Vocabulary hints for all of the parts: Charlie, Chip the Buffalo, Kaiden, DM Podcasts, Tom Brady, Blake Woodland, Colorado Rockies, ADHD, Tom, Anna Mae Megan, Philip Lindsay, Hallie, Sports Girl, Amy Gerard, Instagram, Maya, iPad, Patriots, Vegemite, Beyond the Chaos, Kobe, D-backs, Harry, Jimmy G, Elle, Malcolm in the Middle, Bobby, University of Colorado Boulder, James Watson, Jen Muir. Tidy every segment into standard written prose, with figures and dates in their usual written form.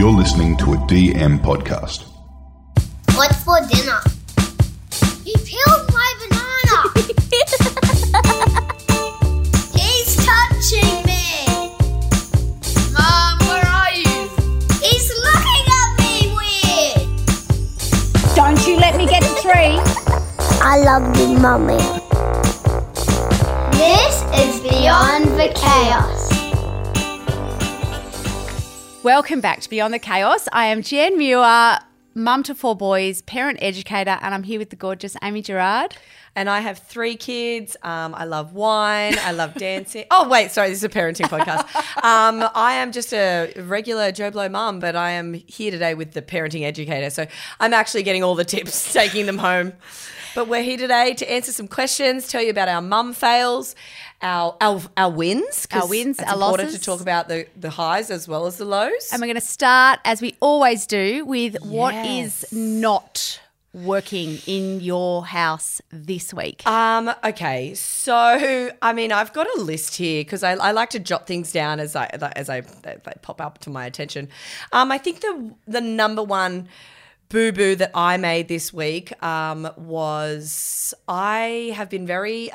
You're listening to a DM podcast. What's for dinner? He peeled my banana! He's touching me! Mom, where are you? He's looking at me weird! Don't you let me get a three! I love you, Mummy. This is Beyond the Chaos. Welcome back to Beyond the Chaos. I am Jen Muir, mum to four boys, parent educator, and I'm here with the gorgeous Amy Gerard. And I have three kids. I love wine. I love dancing. Oh, wait, sorry, this is a parenting podcast. I am just a regular Joe Blow mum, but I am here today with the parenting educator. So I'm actually getting all the tips, taking them home. But we're here today to answer some questions, tell you about our mum fails, our wins. Our wins, our losses. It's important to talk about the highs as well as the lows. And we're going to start, as we always do, with what is not working in your house this week. Okay, so I mean, I've got a list here because I like to jot things down as they pop up to my attention. I think the number one boo-boo that I made this week was I have been very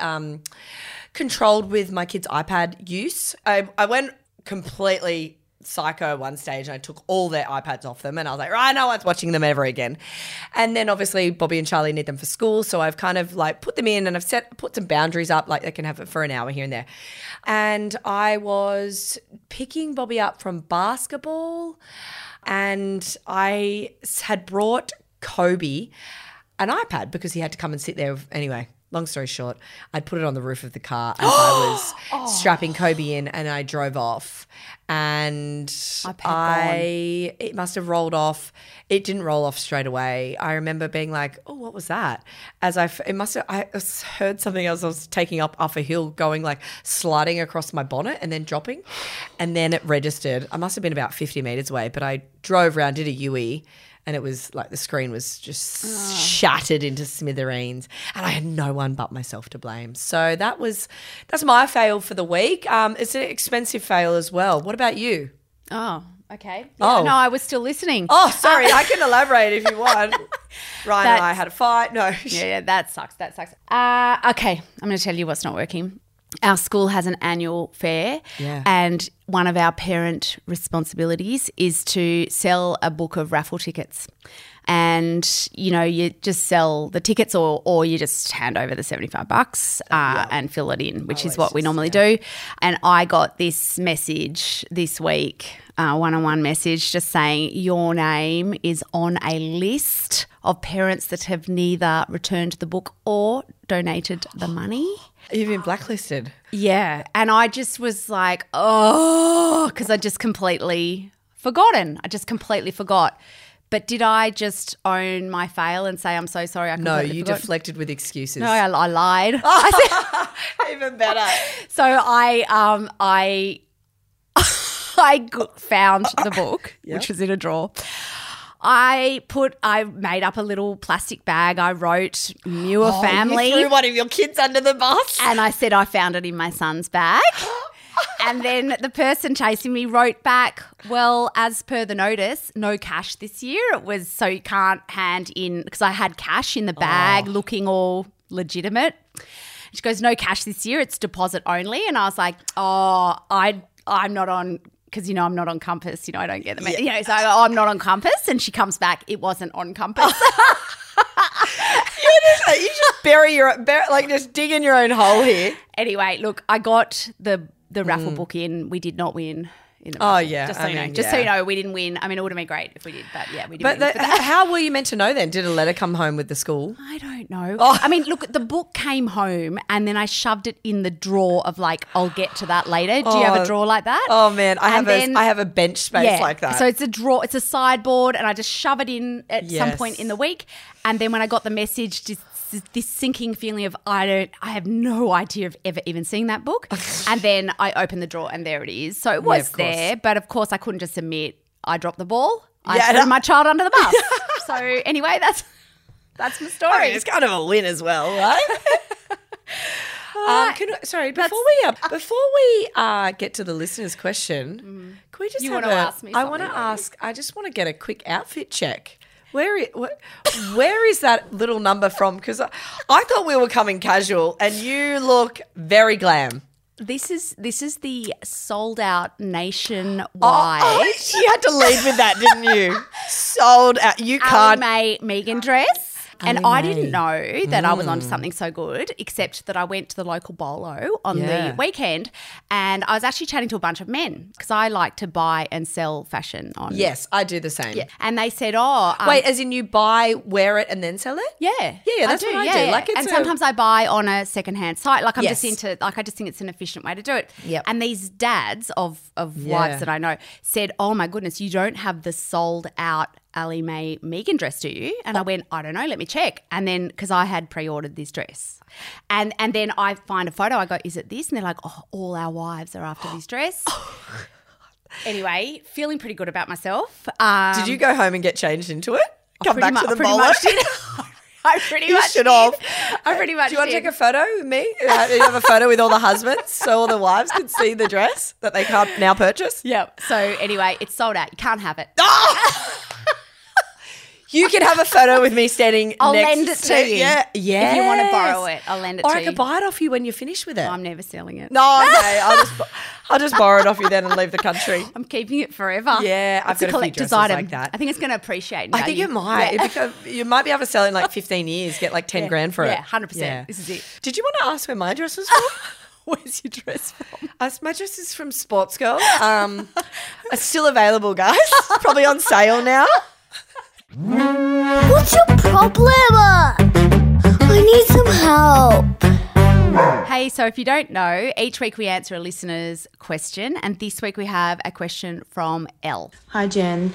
controlled with my kids' iPad use. I went completely psycho one stage and I took all their iPads off them and I was like, right, no one's watching them ever again. And then obviously Bobby and Charlie need them for school, so I've kind of like put them in and I've put some boundaries up, like they can have it for an hour here and there. And I was picking Bobby up from basketball and I had brought Kobe an iPad because he had to come and sit there anyway. Long story short, I'd put it on the roof of the car and I was strapping Kobe in and I drove off and it must have rolled off. It didn't roll off straight away. I remember being like, oh, what was that? I heard something else. I was taking up off a hill going like sliding across my bonnet and then dropping, and then it registered. I must have been about 50 metres away, but I drove around, did a U-E. And it was like the screen was just shattered into smithereens and I had no one but myself to blame. So that's my fail for the week. It's an expensive fail as well. What about you? Oh, okay. Yeah, oh. No, I was still listening. Oh, sorry. I can elaborate if you want. Ryan and I had a fight. No. Yeah, that sucks. Okay, I'm going to tell you what's not working. Our school has an annual fair and one of our parent responsibilities is to sell a book of raffle tickets and, you know, you just sell the tickets or you just hand over the $75 and fill it in, which is what we normally do. And I got this message this week, one-on-one message just saying your name is on a list of parents that have neither returned the book or donated the money. You've been blacklisted. Yeah. And I just was like, because I just completely forgotten. I just completely forgot. But did I just own my fail and say I'm so sorry I completely forgot? Deflected with excuses. No, I lied. Even better. So I found the book, which was in a drawer. I made up a little plastic bag. I wrote Muir family. You threw one of your kids under the bus. And I said I found it in my son's bag. And then the person chasing me wrote back, well, as per the notice, no cash this year. It was so you can't hand in, because I had cash in the bag looking all legitimate. She goes, no cash this year. It's deposit only. And I was like, I'm not on, because, you know, I'm not on Compass. You know, I don't get them. Yeah. You know, so I go, I'm not on Compass. And she comes back, it wasn't on Compass. You just just dig in your own hole here. Anyway, look, I got the raffle book in. We did not win. So you know, we didn't win. I mean, it would have been great if we did, but we didn't win. But how were you meant to know then? Did a letter come home with the school? I don't know. Oh. I mean, look, the book came home and then I shoved it in the drawer of like, I'll get to that later. Do you have a drawer like that? Oh man, I have a bench space like that. So it's a drawer, it's a sideboard, and I just shove it in at some point in the week. And then when I got the message, just this sinking feeling of I have no idea of ever even seeing that book. And then I opened the drawer and there it is. So it was there, but of course I couldn't just admit I dropped the ball. I threw my child under the bus. So anyway, that's my story. I mean, it's kind of a win as well, right? Before we get to the listener's question, can we just I just want to get a quick outfit check. Where is that little number from? Because I thought we were coming casual, and you look very glam. This is the sold out nationwide. You had to lead with that, didn't you? Sold out. You can't. Anna Mae Megan dress. And I didn't know that I was onto something so good, except that I went to the local bolo on the weekend, and I was actually chatting to a bunch of men because I like to buy and sell fashion on. Yes, I do the same. Yeah. And they said, wait, as in you buy, wear it, and then sell it? Yeah. Yeah, that's what I do. Yeah. And sometimes I buy on a secondhand site. Like I'm just into, like I just think it's an efficient way to do it. Yep. And these dads of wives that I know said, oh my goodness, you don't have the sold out Anna Mae Megan dress, do you? And I went, I don't know, let me check. And then, because I had pre-ordered this dress. And then I find a photo, I go, is it this? And they're like, all our wives are after this dress. Anyway, feeling pretty good about myself. Did you go home and get changed into it? Come back to the bowler? I pretty much did. Do you want to take a photo with me? You have a photo with all the husbands so all the wives can see the dress that they can't now purchase? Yep. So anyway, it's sold out. You can't have it. Oh! You can have a photo with me standing I'll lend it to you. Yeah. If you want to borrow it, I'll lend it to you. Or I could buy it off you when you're finished with it. Oh, I'm never selling it. No, okay. I'll just borrow it off you then and leave the country. I'm keeping it forever. Yeah, I've got a few dresses like that. I think it's going to appreciate now. I think it might. Yeah. You might be able to sell it in like 15 years, get like 10 grand for it. Yeah, 100%. Yeah. This is it. Did you want to ask where my dress was from? Where's your dress from? My dress is from Sports Girl. It's still available, guys. Probably on sale now. What's your problem? I need some help. Hey, so if you don't know, each week we answer a listener's question, and this week we have a question from Elle. Hi, Jen.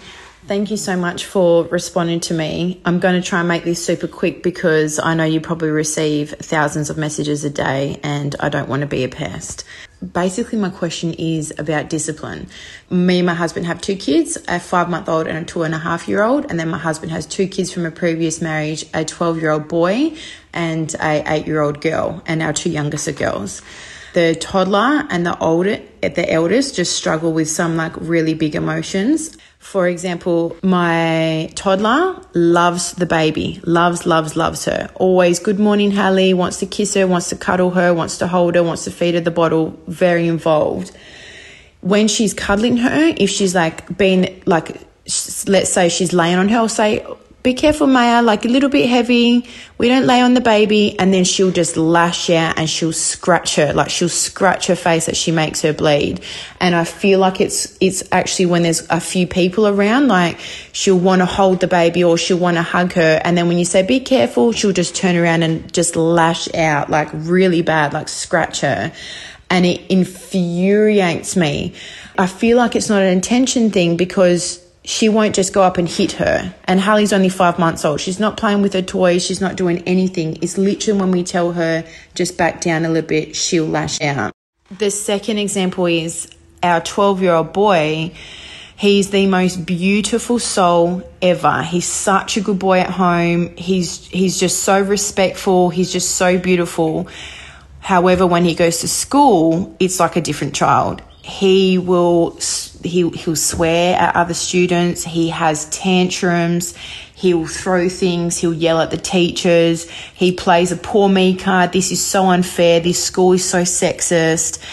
Thank you so much for responding to me. I'm going to try and make this super quick because I know you probably receive thousands of messages a day and I don't want to be a pest. Basically, my question is about discipline. Me and my husband have two kids, a 5-month-old and a 2.5-year-old. And then my husband has two kids from a previous marriage, a 12-year-old boy and a 8-year-old girl. And our two youngest are girls. The toddler and the eldest just struggle with some like really big emotions. For example, my toddler loves the baby, loves her. Always good morning, Hallie, wants to kiss her, wants to cuddle her, wants to hold her, wants to feed her the bottle, very involved. When she's cuddling her, if she's like been like, let's say she's laying on her, I'll say, be careful, Maya, like a little bit heavy. We don't lay on the baby. And then she'll just lash out and she'll scratch her. Like she'll scratch her face that she makes her bleed. And I feel like it's actually when there's a few people around, like she'll want to hold the baby or she'll want to hug her. And then when you say, be careful, she'll just turn around and just lash out like really bad, like scratch her. And it infuriates me. I feel like it's not an intention thing because she won't just go up and hit her. And Hallie's only 5 months old. She's not playing with her toys. She's not doing anything. It's literally when we tell her just back down a little bit, she'll lash out. The second example is our 12-year-old boy. He's the most beautiful soul ever. He's such a good boy at home. He's just so respectful. He's just so beautiful. However, when he goes to school, it's like a different child. He'll swear at other students. He has tantrums. He'll throw things. He'll yell at the teachers. He plays a poor me card. This is so unfair. This school is so sexist.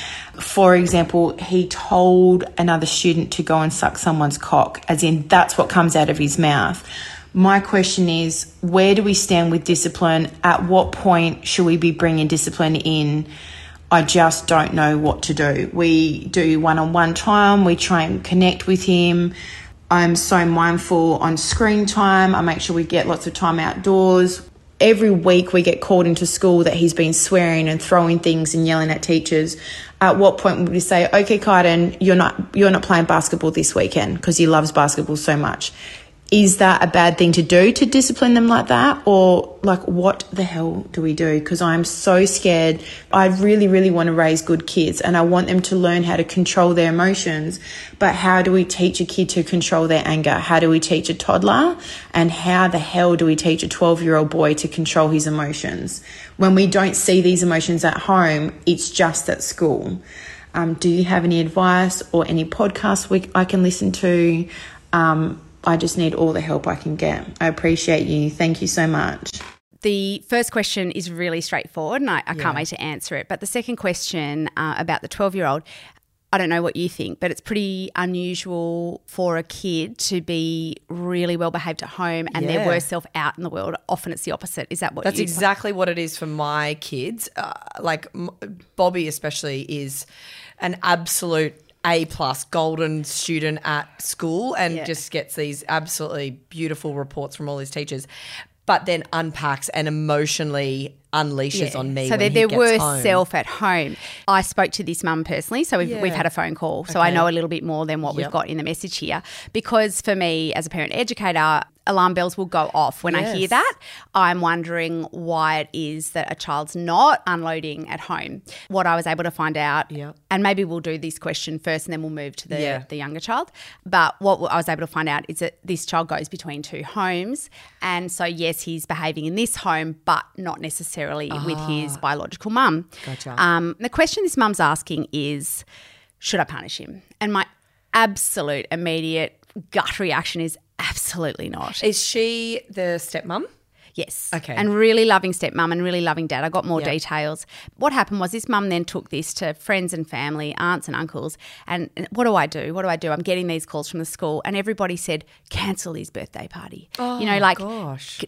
For example, he told another student to go and suck someone's cock, as in that's what comes out of his mouth. My question is, where do we stand with discipline? At what point should we be bringing discipline in? I just don't know what to do. We do one-on-one time. We try and connect with him. I'm so mindful on screen time. I make sure we get lots of time outdoors. Every week we get called into school that he's been swearing and throwing things and yelling at teachers. At what point would we say, okay, Kaiden, you're not playing basketball this weekend because he loves basketball so much? is that a bad thing to do, to discipline them like that? Or like, what the hell do we do? Because I'm so scared. I really, really want to raise good kids and I want them to learn how to control their emotions. But how do we teach a kid to control their anger? How do we teach a toddler? And how the hell do we teach a 12-year-old boy to control his emotions? When we don't see these emotions at home, it's just at school. Do you have any advice or any podcasts I can listen to? I just need all the help I can get. I appreciate you. Thank you so much. The first question is really straightforward and I can't wait to answer it. But the second question about the 12-year-old, I don't know what you think, but it's pretty unusual for a kid to be really well behaved at home and their worst self out in the world. Often it's the opposite. Is that what That's exactly what it is for my kids. Bobby especially is an absolute A+ golden student at school and just gets these absolutely beautiful reports from all his teachers, but then unpacks and emotionally unleashes on me. So they're their worst self at home. I spoke to this mum personally, so we've had a phone call, so I know a little bit more than what we've got in the message here, because for me as a parent educator, alarm bells will go off when I hear that. I'm wondering why it is that a child's not unloading at home. What I was able to find out, and maybe we'll do this question first and then we'll move to the younger child, but what I was able to find out is that this child goes between two homes, and so yes, he's behaving in this home but not necessarily with his biological mum. Gotcha. The question this mum's asking is, should I punish him? And my absolute immediate gut reaction is absolutely not. Is she the stepmum? Yes. Okay. And really loving stepmum and really loving dad. I got more details. What happened was this mum then took this to friends and family, aunts and uncles, and what do I do? What do I do? I'm getting these calls from the school and everybody said, cancel his birthday party. Oh, you know, like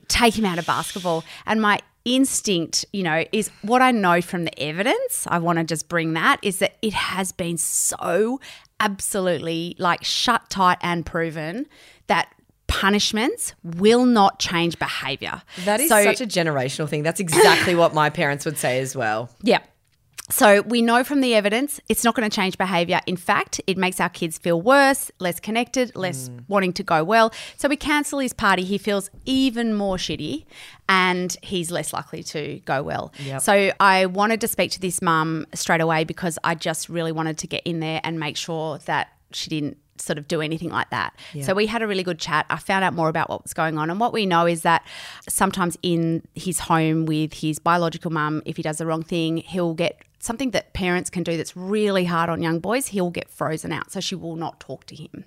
take him out of basketball. And my instinct, you know, is what I know from the evidence, I want to just bring that, is that it has been so absolutely like shut tight and proven that punishments will not change behaviour. That is such a generational thing. That's exactly what my parents would say as well. Yeah. So we know from the evidence it's not going to change behaviour. In fact, it makes our kids feel worse, less connected, less wanting to go well. So we cancel his party. He feels even more shitty and he's less likely to go well. Yep. So I wanted to speak to this mum straight away because I just really wanted to get in there and make sure that she didn't sort of do anything like that. Yeah. So we had a really good chat. I found out more about what was going on, and what we know is that sometimes in his home with his biological mum, if he does the wrong thing, he'll get something that parents can do that's really hard on young boys. He'll get frozen out, so she will not talk to him.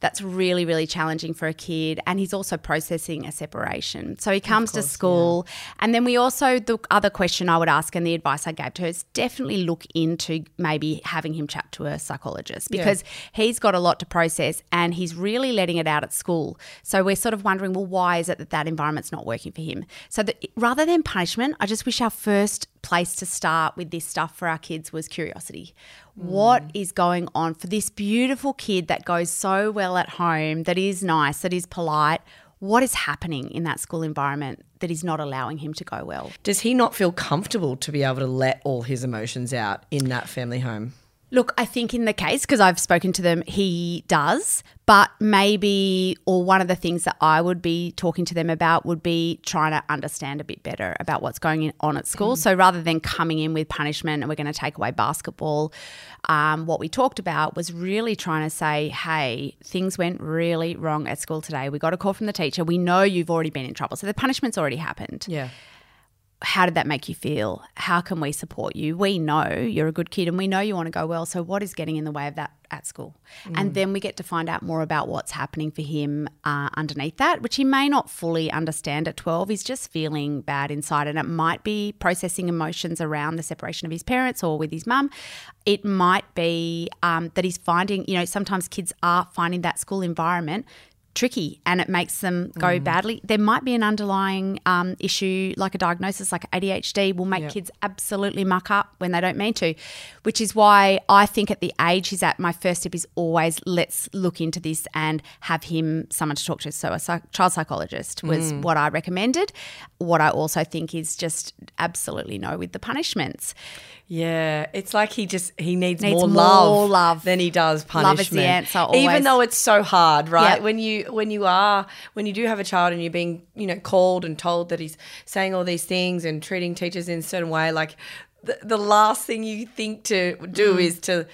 That's really, really challenging for a kid, and he's also processing a separation. So he comes to school and then we also, the other question I would ask and the advice I gave to her is definitely look into maybe having him chat to a psychologist, because he's got a lot to process and he's really letting it out at school. So we're sort of wondering, well, why is it that that environment's not working for him? So that, rather than punishment, I just wish our first place to start with this stuff for our kids was curiosity. What is going on for this beautiful kid that goes so well at home, that is nice, that is polite? What is happening in that school environment that is not allowing him to go well? Does he not feel comfortable to be able to let all his emotions out in that family home? Look, I think in the case, because I've spoken to them, he does, but maybe, or one of the things that I would be talking to them about would be trying to understand a bit better about what's going on at school. So rather than coming in with punishment and we're going to take away basketball, what we talked about was really trying to say, hey, things went really wrong at school today. We got a call from the teacher. We know you've already been in trouble. So the punishment's already happened. Yeah. How did that make you feel? How can we support you? We know you're a good kid and we know you want to go well, so what is getting in the way of that at school? And then we get to find out more about what's happening for him underneath that, which he may not fully understand at 12. He's just feeling bad inside, and it might be processing emotions around the separation of his parents or with his mum. It might be that he's finding, you know, sometimes kids are finding that school environment tricky and it makes them go badly. There might be an underlying issue, like a diagnosis, like ADHD will make kids absolutely muck up when they don't mean to, which is why I think at the age he's at, my first step is always let's look into this and have him someone to talk to. So a child psychologist was what I recommended. What I also think is just absolutely no with the punishments. Yeah, it's like he needs more love than he does punishment. Love is the answer always. Even though it's so hard, right? Yep. When you do have a child and you're being, called and told that he's saying all these things and treating teachers in a certain way, like the last thing you think to do is to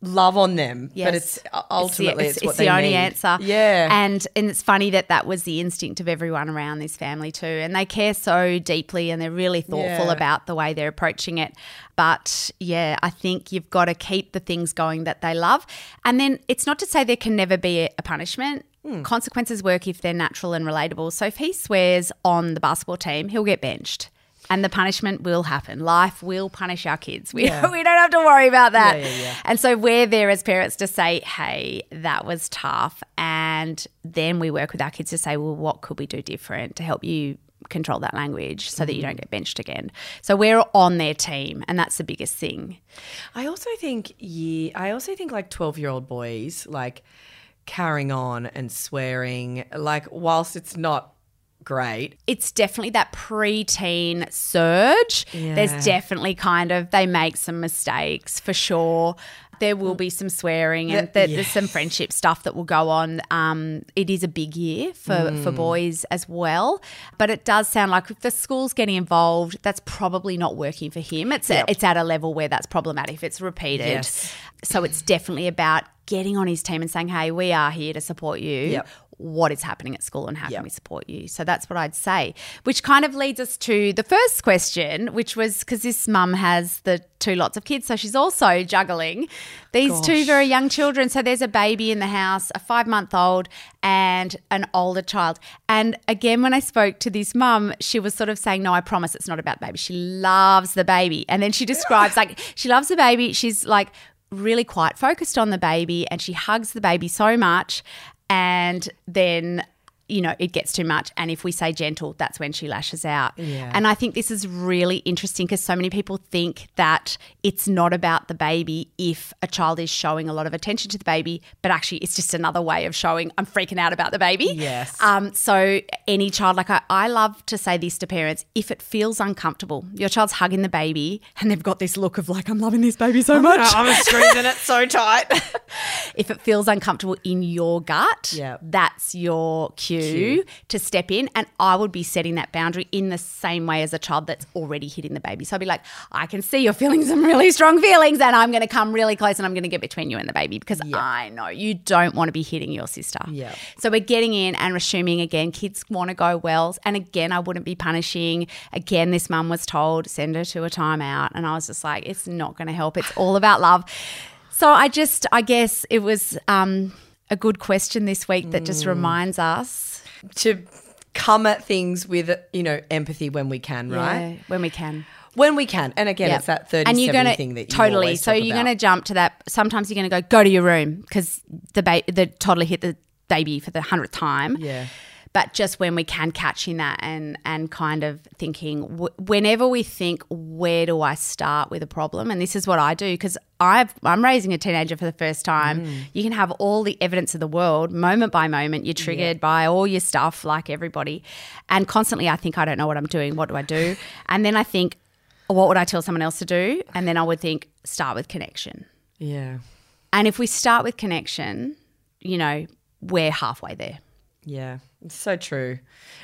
love on them. Yes. But it's ultimately what they need. It's the only answer. Yeah. And it's funny that was the instinct of everyone around this family too, and they care so deeply and they're really thoughtful about the way they're approaching it. But, yeah, I think you've got to keep the things going that they love. And then it's not to say there can never be a punishment. Consequences work if they're natural and relatable. So if he swears on the basketball team, he'll get benched. And the punishment will happen. Life will punish our kids. We don't have to worry about that. Yeah. And so we're there as parents to say, hey, that was tough. And then we work with our kids to say, well, what could we do different to help you control that language so that you don't get benched again? So we're on their team, and that's the biggest thing. I also think like 12-year-old boys like carrying on and swearing, like whilst it's not great. It's definitely that preteen surge. Yeah. There's definitely they make some mistakes for sure. There will be some swearing and there's some friendship stuff that will go on. It is a big year for boys as well. But it does sound like if the school's getting involved, that's probably not working for him. It's at a level where that's problematic if it's repeated. Yes. So it's definitely about getting on his team and saying, hey, we are here to support you. Yep. What is happening at school and how can we support you? So that's what I'd say, which kind of leads us to the first question, which was because this mum has the two lots of kids, so she's also juggling these two very young children. So there's a baby in the house, a 5-month-old and an older child. And again, when I spoke to this mum, she was sort of saying, no, I promise it's not about the baby. She loves the baby. And then she describes like she loves the baby. She's like really quite focused on the baby and she hugs the baby so much. And then, it gets too much. And if we say gentle, that's when she lashes out. Yeah. And I think this is really interesting because so many people think that it's not about the baby if a child is showing a lot of attention to the baby, but actually it's just another way of showing I'm freaking out about the baby. Yes. So any child, like I love to say this to parents, if it feels uncomfortable, your child's hugging the baby and they've got this look of like I'm loving this baby so much. I'm squeezing it so tight. If it feels uncomfortable in your gut, that's your cue to step in, and I would be setting that boundary in the same way as a child that's already hitting the baby. So I'd be like, I can see you're feeling some really strong feelings and I'm going to come really close and I'm going to get between you and the baby because I know you don't want to be hitting your sister. Yep. So we're getting in and resuming again. Kids want to go wells, and again, I wouldn't be punishing. Again, this mum was told, send her to a timeout, and I was just like, it's not going to help. It's all about love. So I guess it was a good question this week that just reminds us to come at things with, empathy when we can, right? Yeah, when we can. When we can. And again, it's that 30-70 thing that you totally. So you're going to jump to that. Sometimes you're going to go to your room because the toddler hit the baby for the 100th time. Yeah. But just when we can, catching that and kind of thinking whenever we think, where do I start with a problem? And this is what I do because I'm raising a teenager for the first time. You can have all the evidence of the world, moment by moment. You're triggered by all your stuff like everybody, and constantly I think I don't know what I'm doing. What do I do? And then I think, what would I tell someone else to do? And then I would think, start with connection. Yeah. And if we start with connection, we're halfway there. Yeah, it's so true.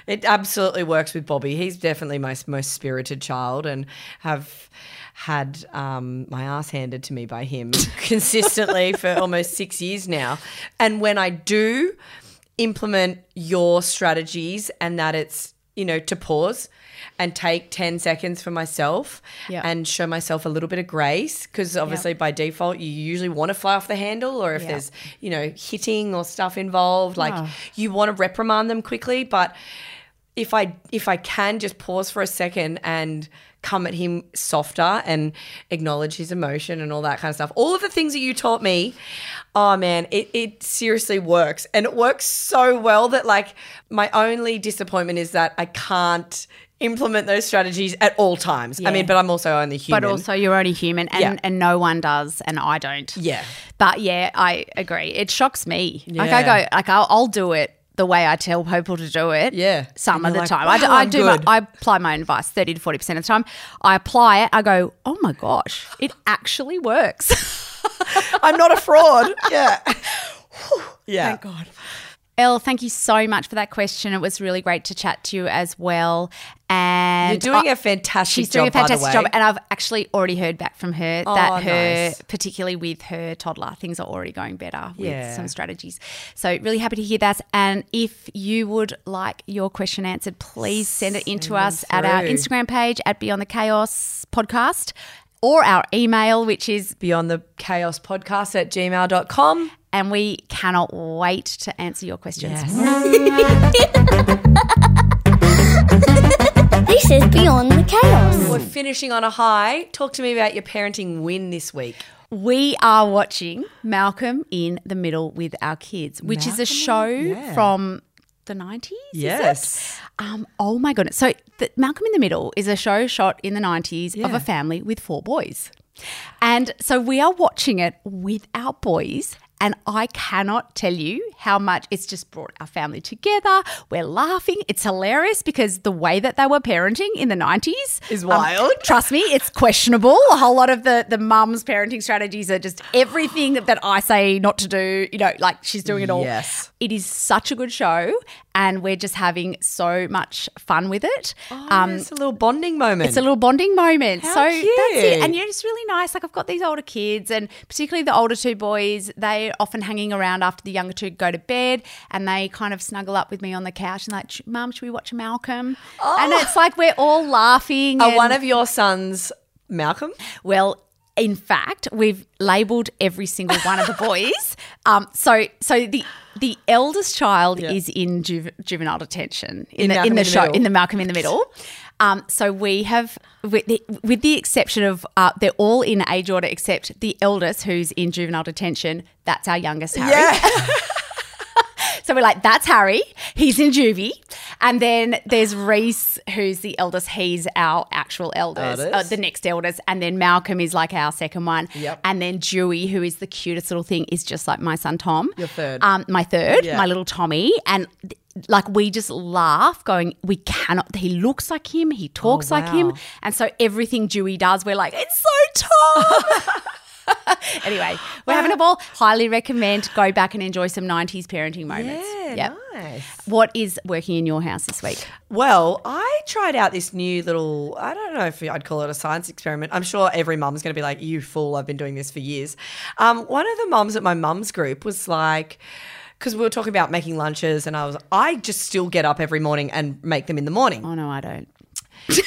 It absolutely works with Bobby. He's definitely my most spirited child and have had my ass handed to me by him consistently for almost 6 years now. And when I do implement your strategies and that it's, to pause and take 10 seconds for myself and show myself a little bit of grace because obviously by default you usually want to fly off the handle or if there's, hitting or stuff involved, like you want to reprimand them quickly. But if I can just pause for a second and come at him softer and acknowledge his emotion and all that kind of stuff, all of the things that you taught me, oh man, it seriously works. And it works so well that like my only disappointment is that I can't implement those strategies at all times. Yeah. I mean, but I'm also only human. But also you're only human and no one does and I don't. Yeah. But yeah, I agree. It shocks me. Like I'll do it the way I tell people to do it. Yeah. Some of the time. I apply my own advice 30 to 40% of the time. I apply it. I go, oh, my gosh, it actually works. I'm not a fraud. Yeah. Yeah. Thank God. Elle, thank you so much for that question. It was really great to chat to you as well. And you're doing a fantastic job. She's doing a fantastic job. And I've actually already heard back from her that her, particularly with her toddler, things are already going better with some strategies. So really happy to hear that. And if you would like your question answered, please send it in to us at our Instagram page at Beyond the Chaos Podcast or our email, which is beyondthechaospodcast@gmail.com. And we cannot wait to answer your questions. Yes. This is Beyond the Chaos. We're finishing on a high. Talk to me about your parenting win this week. We are watching Malcolm in the Middle with our kids, which is a show from the 90s, is it? Oh, my goodness. So Malcolm in the Middle is a show shot in the 90s of a family with four boys. And so we are watching it with our boys. And I cannot tell you how much it's just brought our family together. We're laughing. It's hilarious because the way that they were parenting in the 90s is wild. Trust me, it's questionable. A whole lot of the mum's parenting strategies are just everything that I say not to do, you know, like she's doing it all. Yes. It is such a good show and we're just having so much fun with it. Oh, it's a little bonding moment. It's a little bonding moment. How cute. That's it. And it's really nice. Like I've got these older kids and particularly the older two boys, they often hanging around after the younger two go to bed and they kind of snuggle up with me on the couch and like, Mum, should we watch Malcolm? Oh. And it's like we're all laughing. Are one of your sons Malcolm? Well, in fact, we've labelled every single one of the boys. So the eldest child is in juvenile detention in the Malcolm in the Middle. So we have, with the exception of they're all in age order except the eldest who's in juvenile detention. That's our youngest, Harry. Yeah. So we're like, that's Harry. He's in juvie. And then there's Reese, who's the eldest. He's our actual the next eldest. And then Malcolm is like our second one. Yep. And then Dewey, who is the cutest little thing, is just like my son Tom. Your third. My third, my little Tommy. And we just laugh going, we cannot – he looks like him. He talks like him. And so everything Dewey does, we're like, it's so Tom. Anyway, we're having a ball. Highly recommend. Go back and enjoy some 90s parenting moments. Yeah, nice. What is working in your house this week? Well, I tried out this new little, I don't know if I'd call it a science experiment. I'm sure every mum's going to be like, you fool, I've been doing this for years. One of the mums at my mum's group was like, because we were talking about making lunches and I just still get up every morning and make them in the morning. Oh, no, I don't.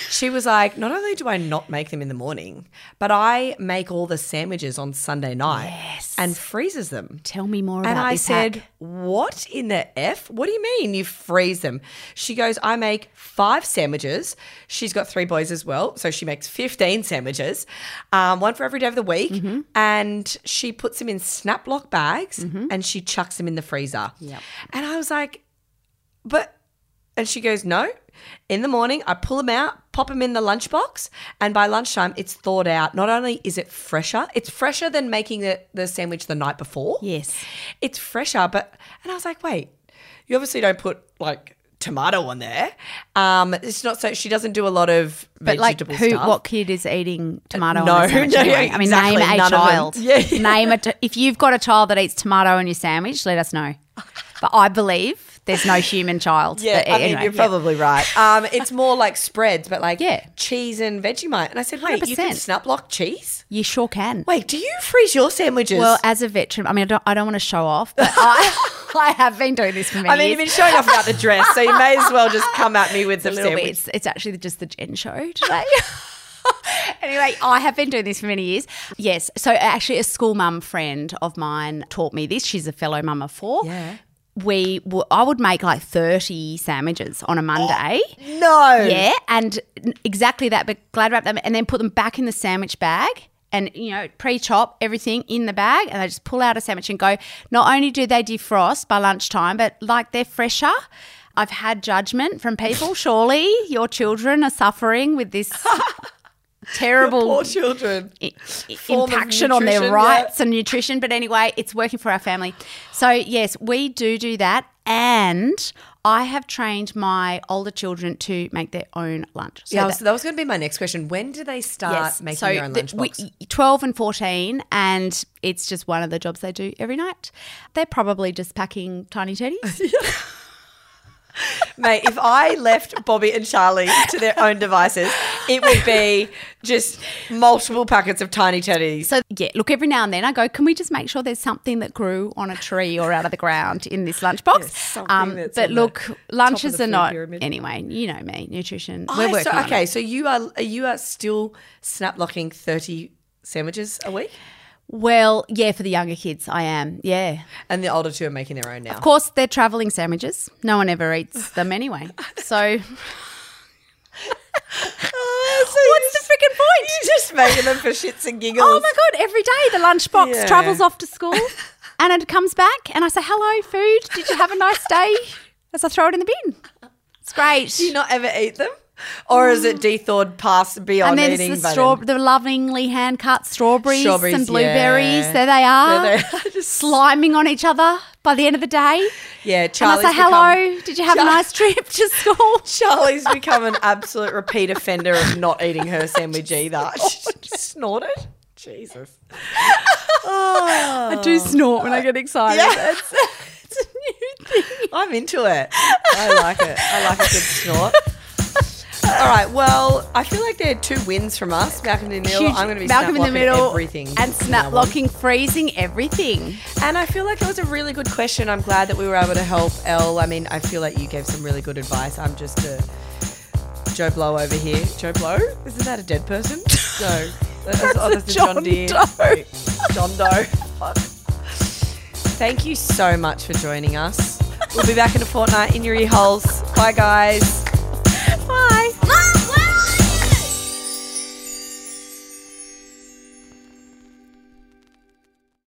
She was like, not only do I not make them in the morning, but I make all the sandwiches on Sunday night and freezes them. Tell me more about this hack. And I said, what in the F? What do you mean you freeze them? She goes, I make 5 sandwiches. She's got 3 boys as well, so she makes 15 sandwiches, one for every day of the week, and she puts them in Snaplock bags and she chucks them in the freezer. Yep. And I was like, but – and she goes, no. In the morning, I pull them out, pop them in the lunchbox, and by lunchtime, it's thawed out. Not only is it fresher, it's fresher than making the sandwich the night before. Yes. It's fresher, and I was like, wait, you obviously don't put like tomato on there. It's not so she doesn't do a lot of vegetable stuff. What kid is eating tomato on a sandwich? Anyway? I mean, exactly, name a child. If you've got a child that eats tomato on your sandwich, let us know. But I believe there's no human child. Yeah, but anyway, I mean, you're probably right. It's more like spreads, but like cheese and Vegemite. And I said, wait, 100%. You can Snaplock cheese? You sure can. Wait, do you freeze your sandwiches? Well, as a veteran, I mean, I don't want to show off, but I have been doing this for many years. I mean, you've been showing off about the dress, so you may as well just come at me with the sandwich. It's actually just the Jen show today. Anyway, I have been doing this for many years. Yes, so actually a school mum friend of mine taught me this. She's a fellow mum of 4. Yeah. I would make like 30 sandwiches on a Monday. No. Yeah, and exactly that, but Glad wrap them and then put them back in the sandwich bag and, you know, pre-chop everything in the bag and I just pull out a sandwich and go, not only do they defrost by lunchtime, but like they're fresher. I've had judgment from people. Surely your children are suffering with this terrible poor children impaction on their rights and nutrition. But anyway, it's working for our family. So yes, we do that. And I have trained my older children to make their own lunch. So yeah, so that was going to be my next question. When do they start making their own lunchbox? 12 and 14, and it's just one of the jobs they do every night. They're probably just packing tiny teddies. Mate, if I left Bobby and Charlie to their own devices, it would be just multiple packets of tiny teddies. So, yeah, look, every now and then I go, can we just make sure there's something that grew on a tree or out of the ground in this lunchbox? Yes, but look, lunches are not – anyway, you know me, nutrition. We're working on it. Okay, so you are still snap-locking 30 sandwiches a week? Well, yeah, for the younger kids I am, yeah. And the older two are making their own now. Of course, they're travelling sandwiches. No one ever eats them anyway. So what's the freaking point? You're just making them for shits and giggles. Oh, my God, every day the lunchbox travels off to school and it comes back and I say, hello, food, did you have a nice day? As I throw it in the bin. It's great. Do you not ever eat them? Or is it de-thawed past beyond eating? And then it's the lovingly hand-cut strawberries and blueberries. Yeah. There they are, just sliming on each other by the end of the day. Yeah, Charlie's and I say, hello, did you have a nice trip to school? Charlie's become an absolute repeat offender of not eating her sandwich either. She snorted. Jesus. Oh. I do snort when I get excited. Yeah. It's a new thing. I'm into it. I like it. I like a good snort. All right, well, I feel like there are two wins from us. Malcolm in the Middle, I'm going to be snap-locking everything. And snap-locking, freezing everything. And I feel like it was a really good question. I'm glad that we were able to help Elle. I mean, I feel like you gave some really good advice. I'm just a Joe Blow over here. Joe Blow? Isn't that a dead person? No. That's John Deere. John Doe. Fuck. Thank you so much for joining us. We'll be back in a fortnight in your ear holes. Bye, guys.